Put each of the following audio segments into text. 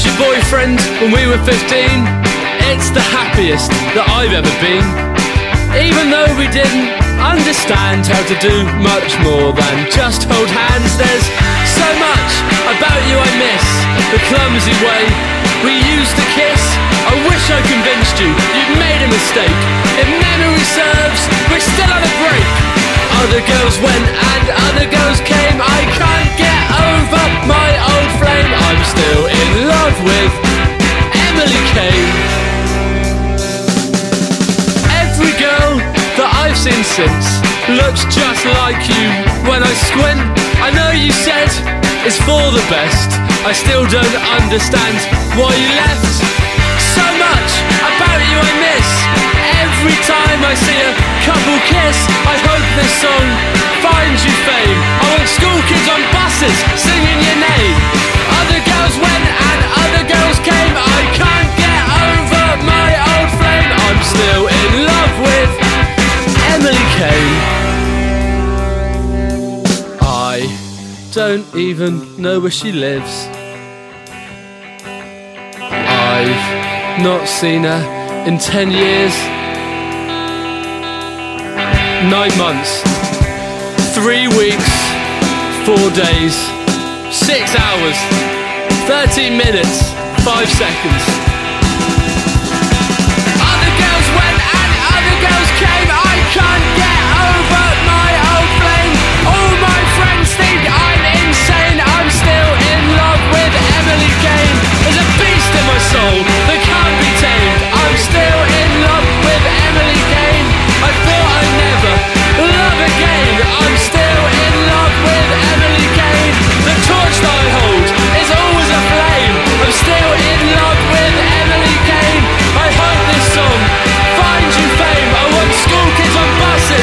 was your boyfriend when we were 15. It's the happiest that I've ever been. Even though we didn't understand how to do much more than just hold hands, there's so much about you I miss. The clumsy way we used to kiss. I wish I convinced you you'd made a mistake. If memory serves, we're still on a break. Other girls went and other girls came. I can't get over my old flame. I'm still in love with Emily Kane. Every girl that I've seen since looks just like you when I squint. I know you said it's for the best. I still don't understand why you left. So much about you I miss. Every time I see a couple kiss, I hope this song finds you fame. I want school kids on buses singing your name. Other girls went and other girls came. I can't get over my old flame. I'm still in love with Emily Kane. I don't even know where she lives. I've not seen her in 10 years. 9 months, 3 weeks, 4 days, 6 hours, 13 minutes, 5 seconds. Other girls went and other girls came. Can't get over my old flame. All my friends think I'm insane. I'm still in love with Emily Kane. There's a beast in my soul that can't be tamed. I'm still in love with Emily Kane. I thought I'd never love again. I'm still in love with Emily Kane. The torch that I hold is always aflame. I'm still in love with Emily Kane. I hope this song finds you fame. I want school kids on buses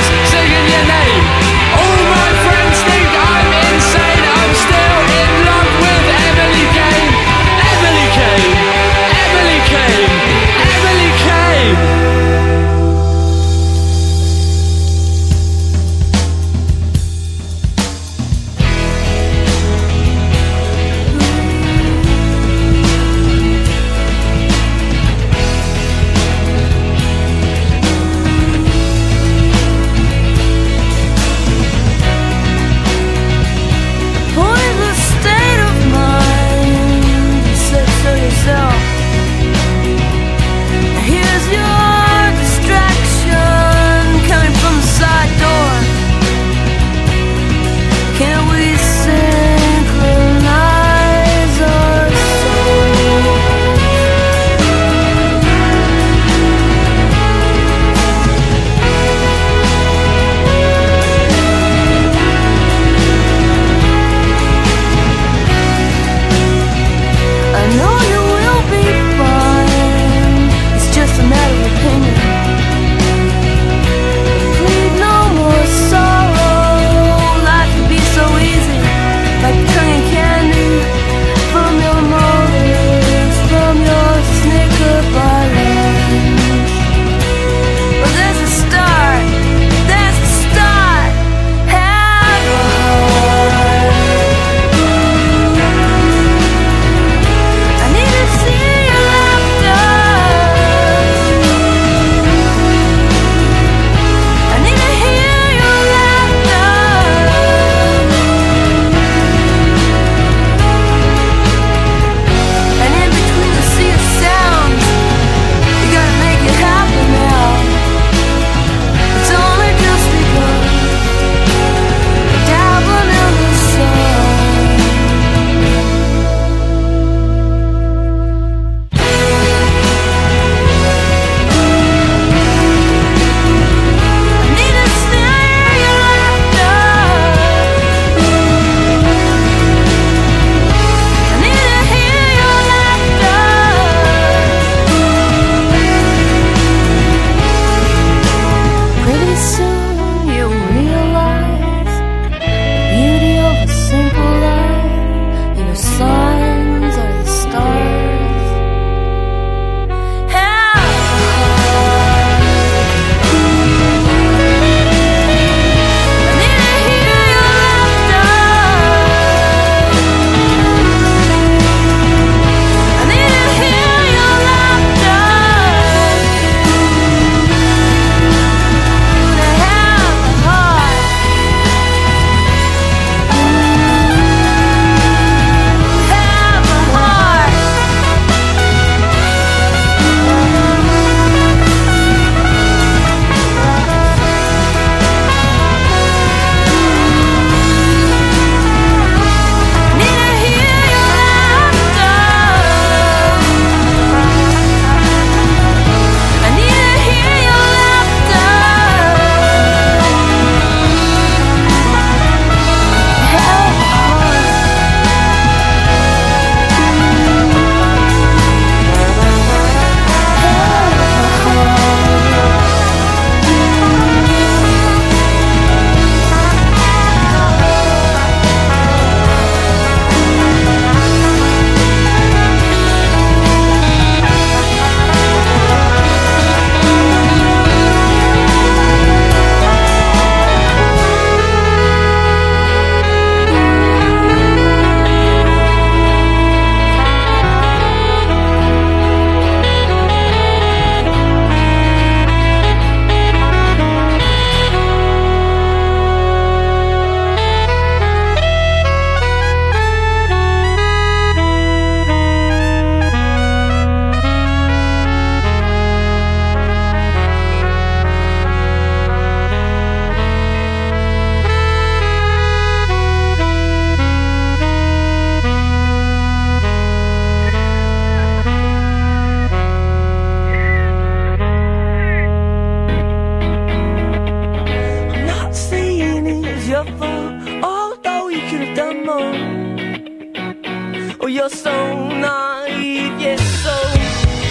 Oh, you're so naive, yes, so.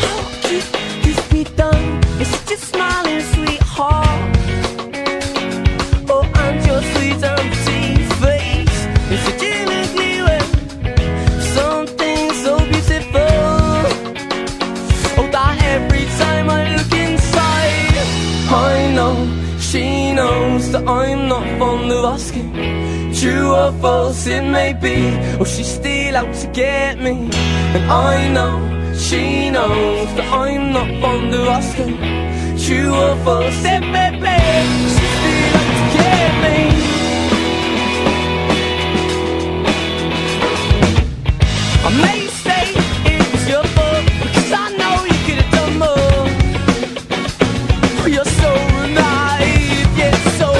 How could this be done? It's such a smiling sweetheart. Oh, and your sweet empty face is such a lovely way. Something so beautiful. Oh, that every time I look inside, I know she knows that I'm not fond of asking. True or false it may be, or she's still out to get me. And I know, she knows that I'm not fond of asking. True or false it may be, or she's still out to get me. I may say it was your fault, because I know you could have done more. But you're so naive, yet so.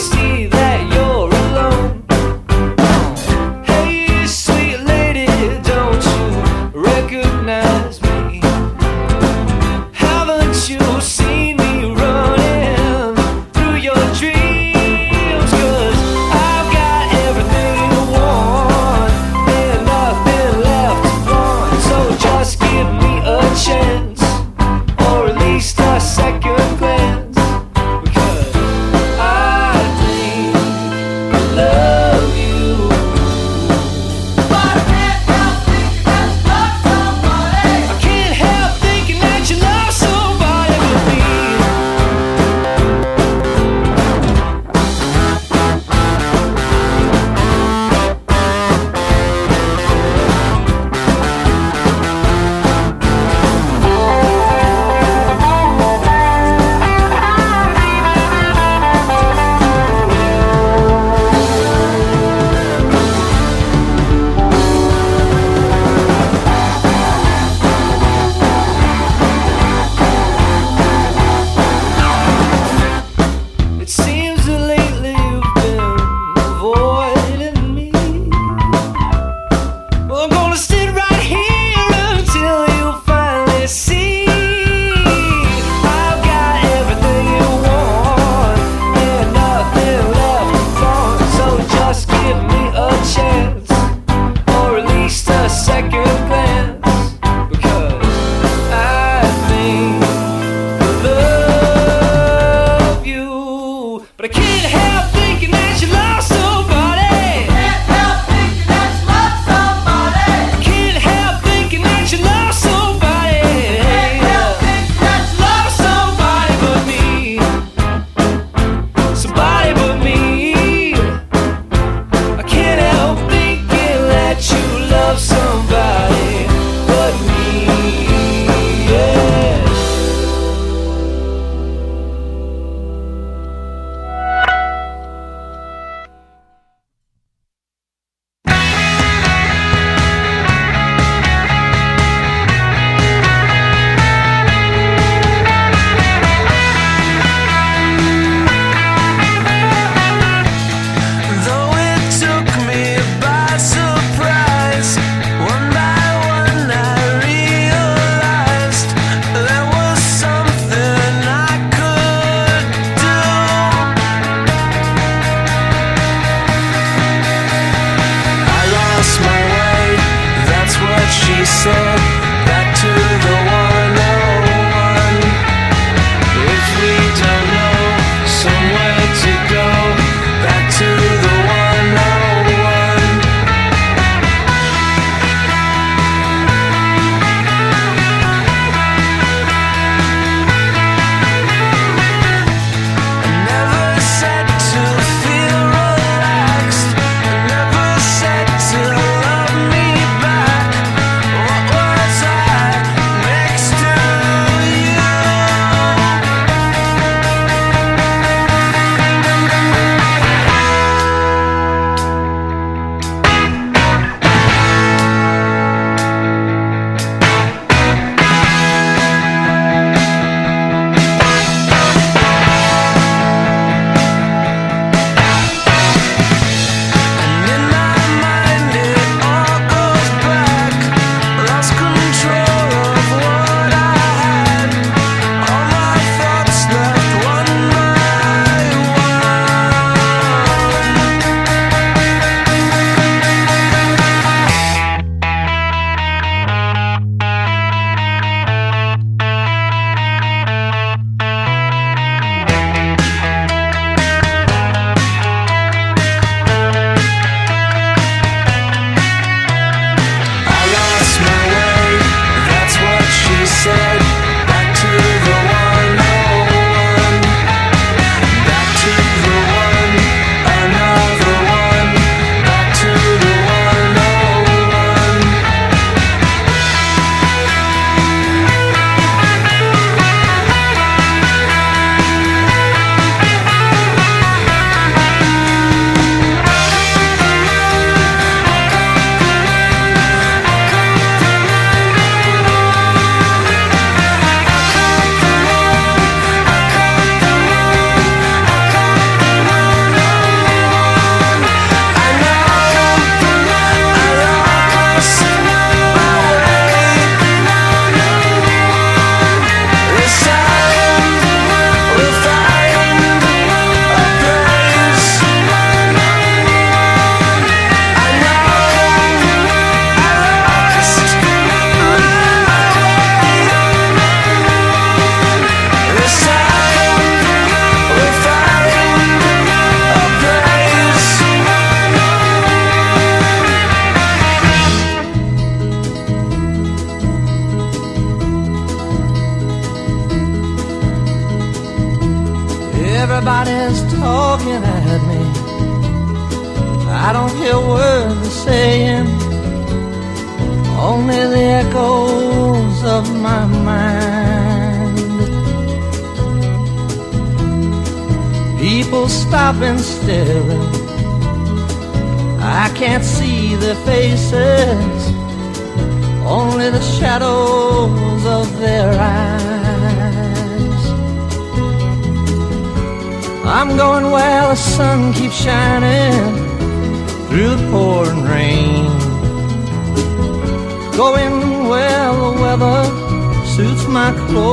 See that you're alone. Everybody's talking at me. I don't hear words they're saying, only the echoes of my mind. People stop and stare. I can't see their faces, only the shadows of their eyes. I'm going where the sun keeps shining through the pouring rain, going where the weather suits my clothes,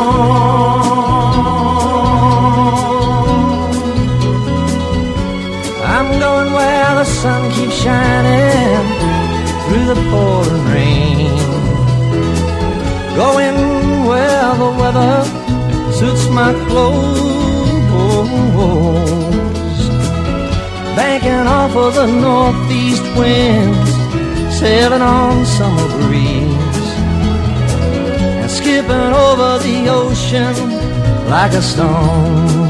shining through the pouring rain, going where the weather suits my clothes, banking off of the northeast winds, sailing on summer breeze, and skipping over the ocean like a stone.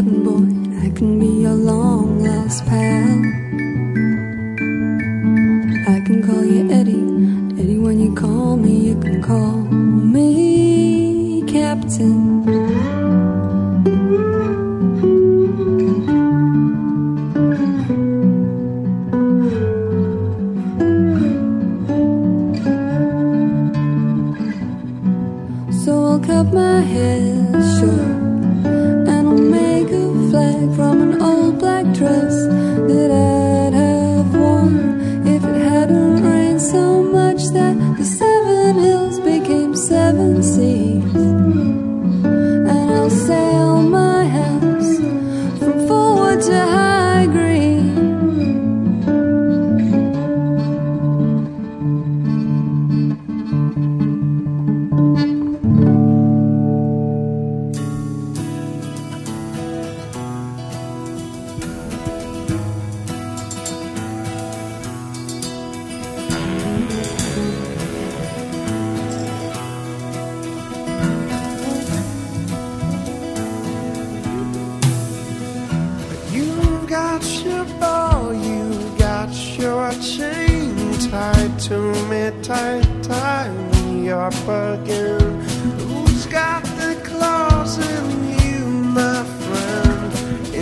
Boy, I can be a long lost pal. can call you Eddie. Eddie, when you call me, you can call me Captain. So I'll cut my hair short, and I'll make a flag from an old black dress that I'd have worn if it hadn't rained so much that the seven hills became seven seas. And I'll sail my house from forward to high green. To me, tie me up again. Who's got the claws in you, my friend?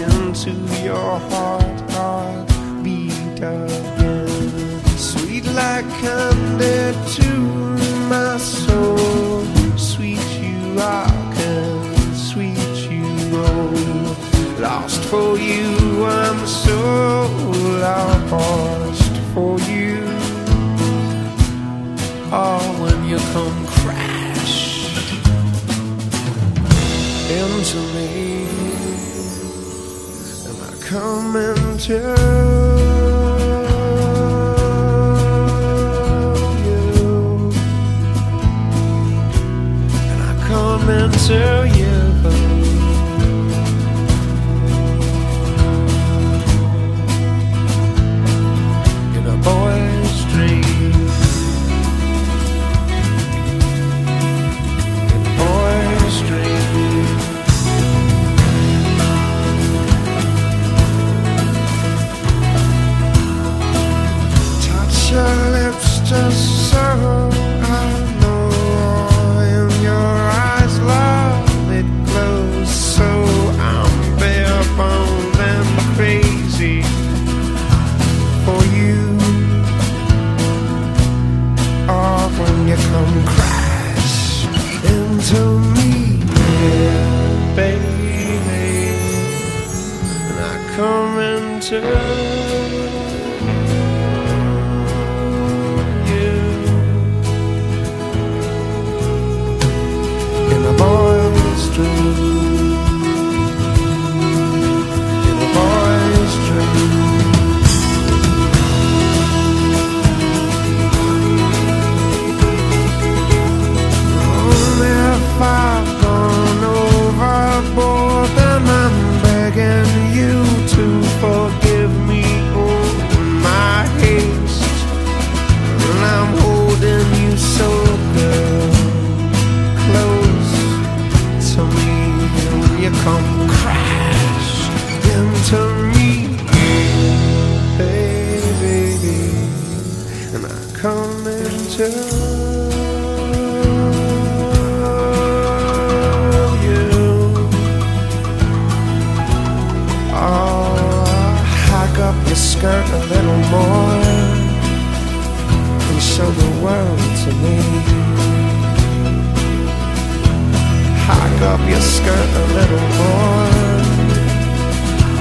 Into your heart beat again. Sweet like candy to my soul. Sweet you are, and sweet you roll. Lost for you, I'm so lost for you. Oh, when you come crash into me, and I come into you, and I come into you. Just so I know, in your eyes, love, it glows. So I'm bare-boned and crazy for you. Oh, when you come crash into me, yeah, baby, and I come into a little more, and show the world to me. Hike up your skirt a little more,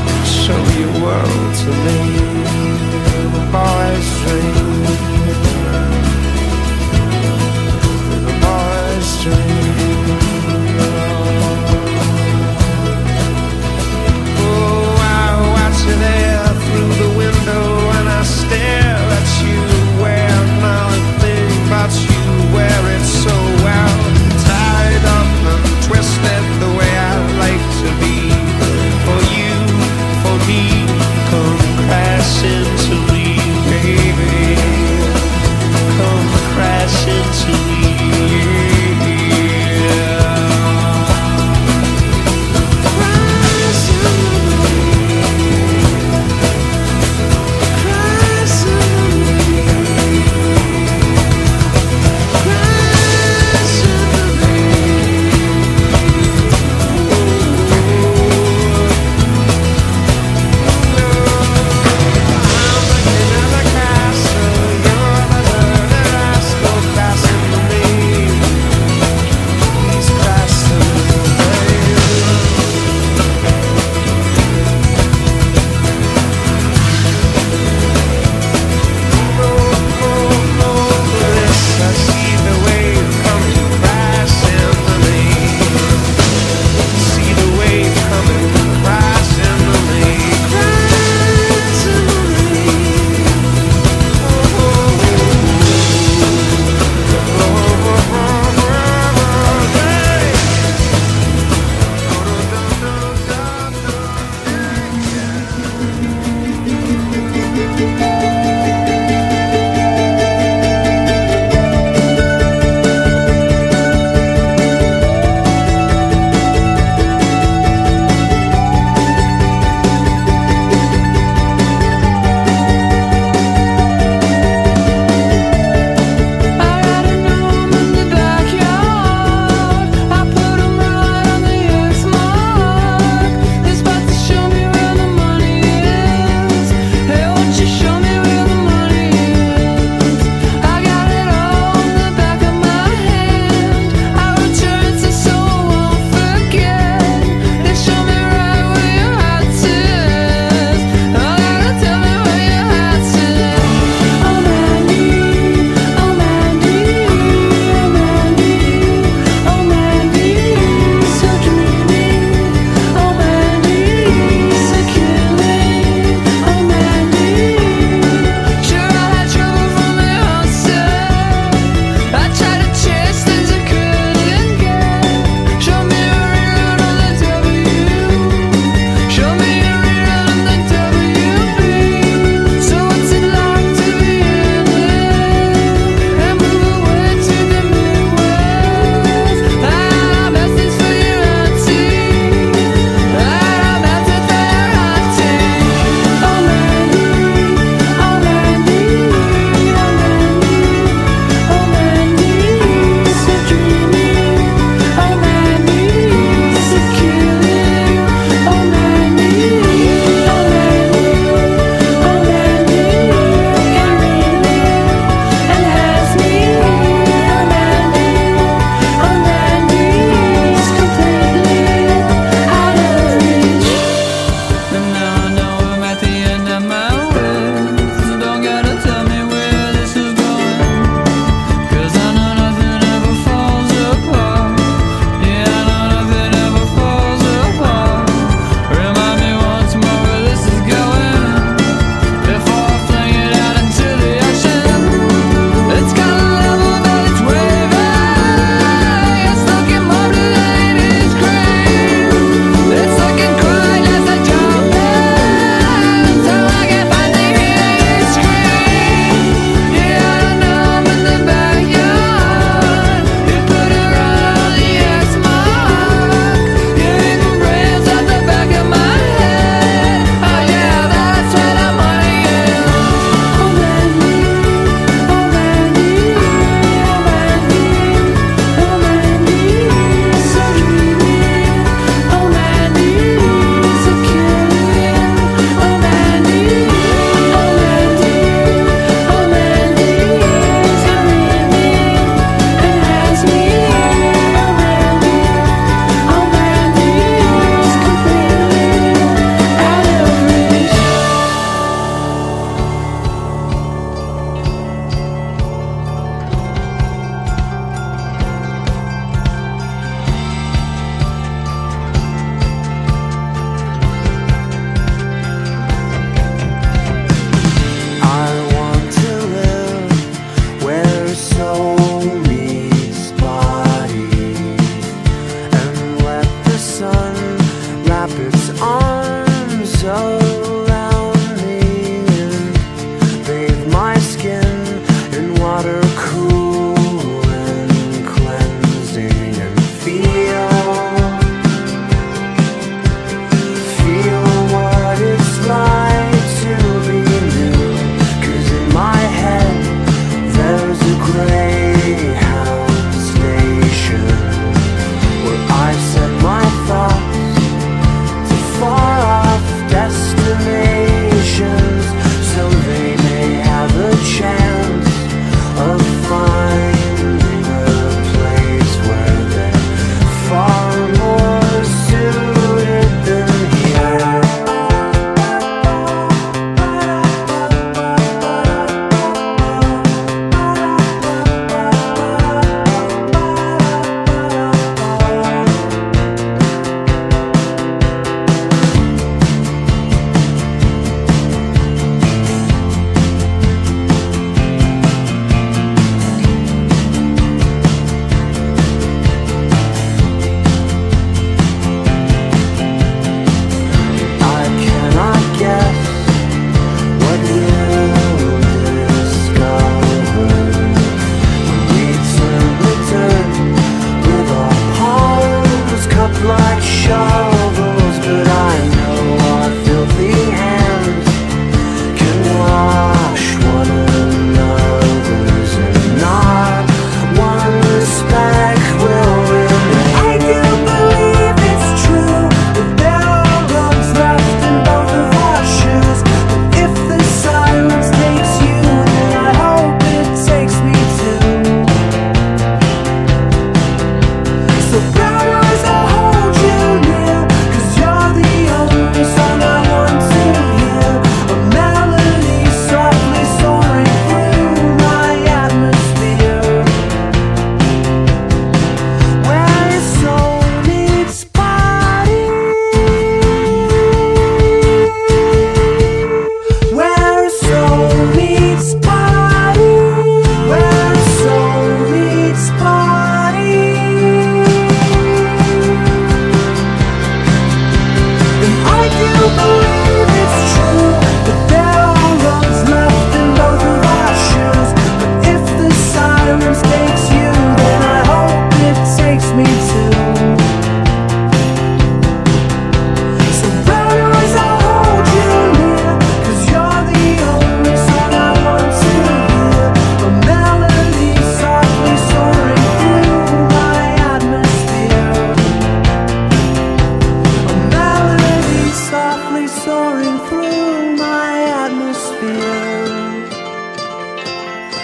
and show your world to me. The boy's dream, the boy's dream. Oh, I watch you there through the window, and I stare at you. Where now I think about you, wear it so well, tied up and twisted the way I like to be. For you, for me, come crash into me.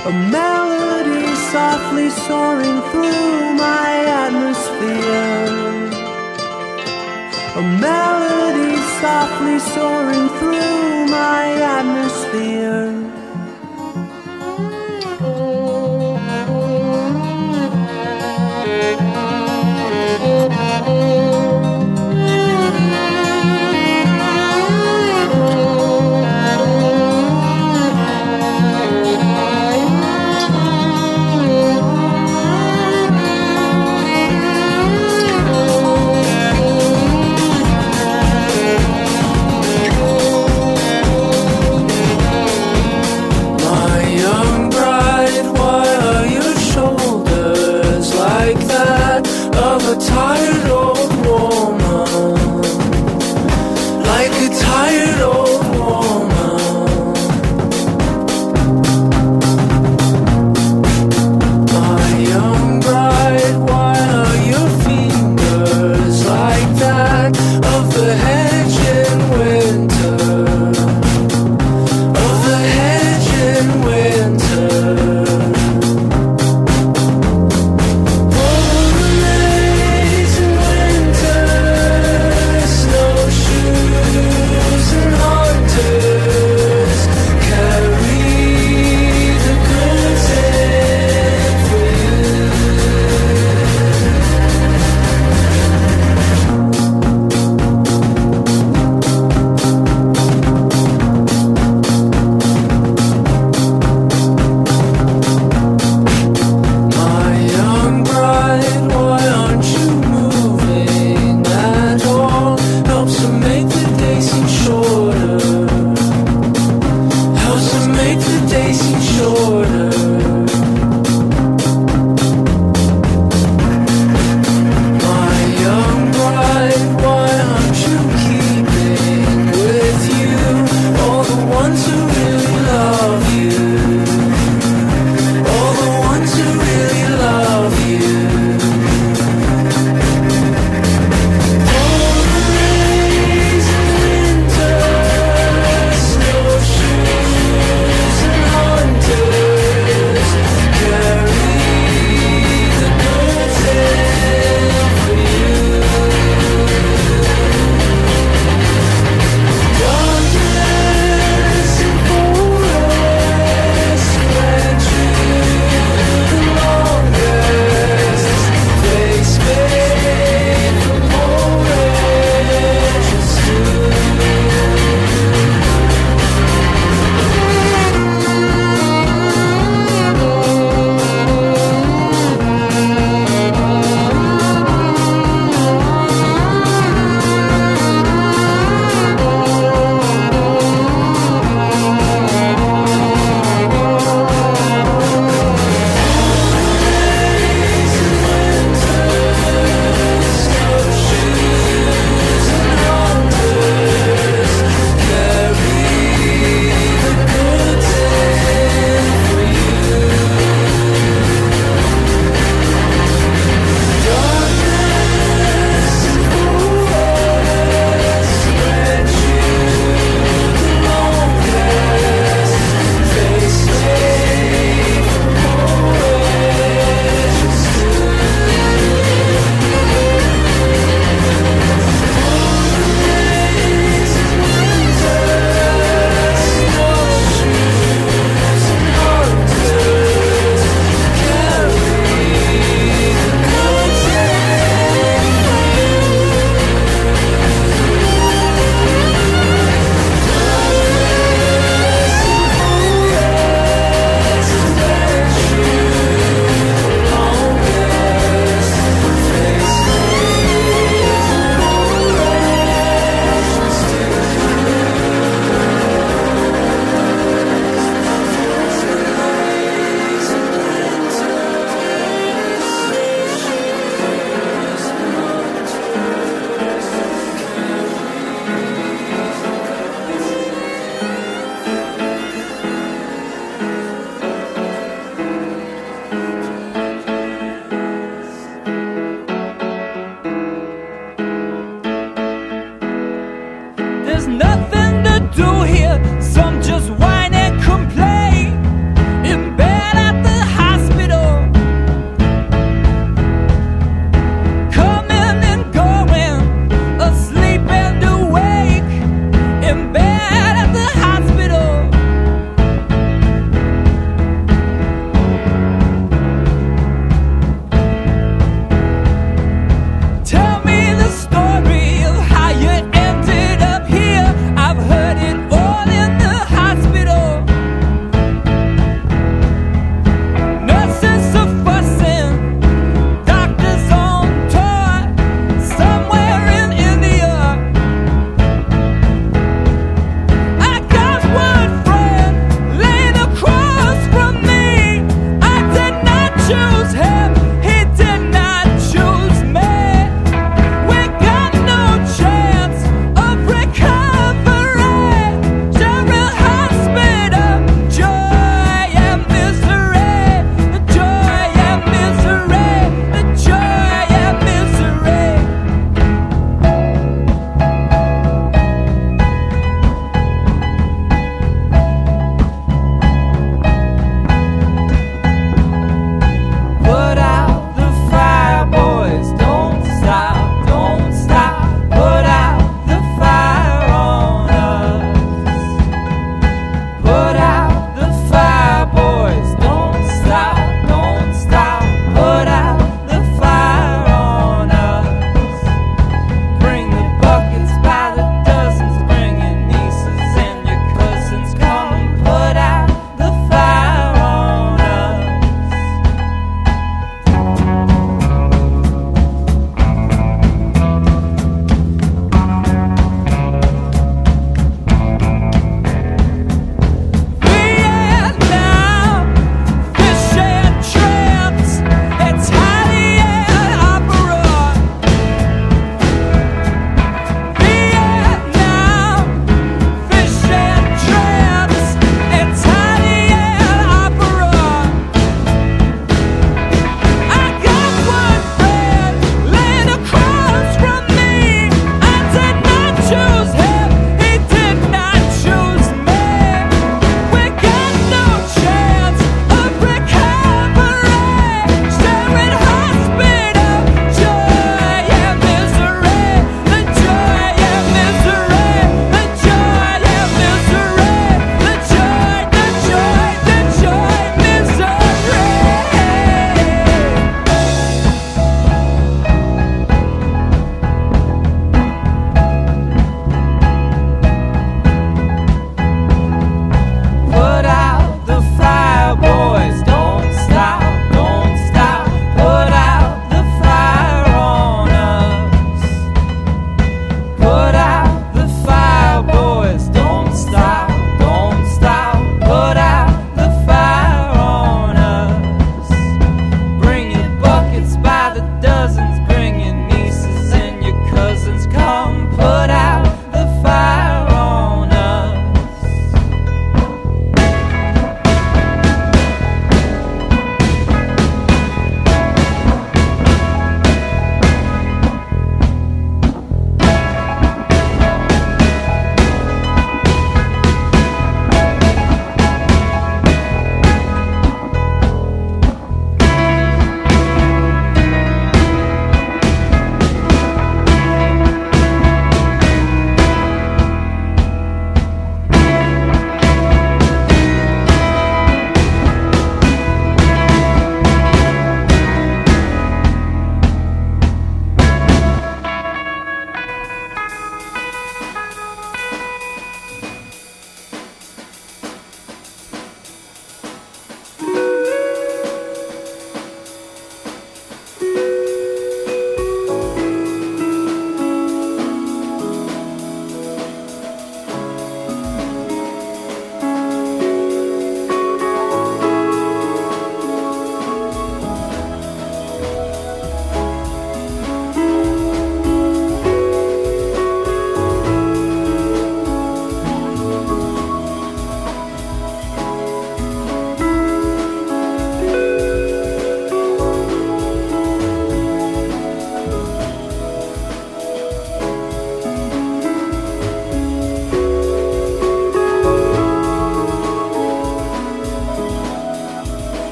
A melody softly soaring through my atmosphere. A melody softly soaring through my atmosphere.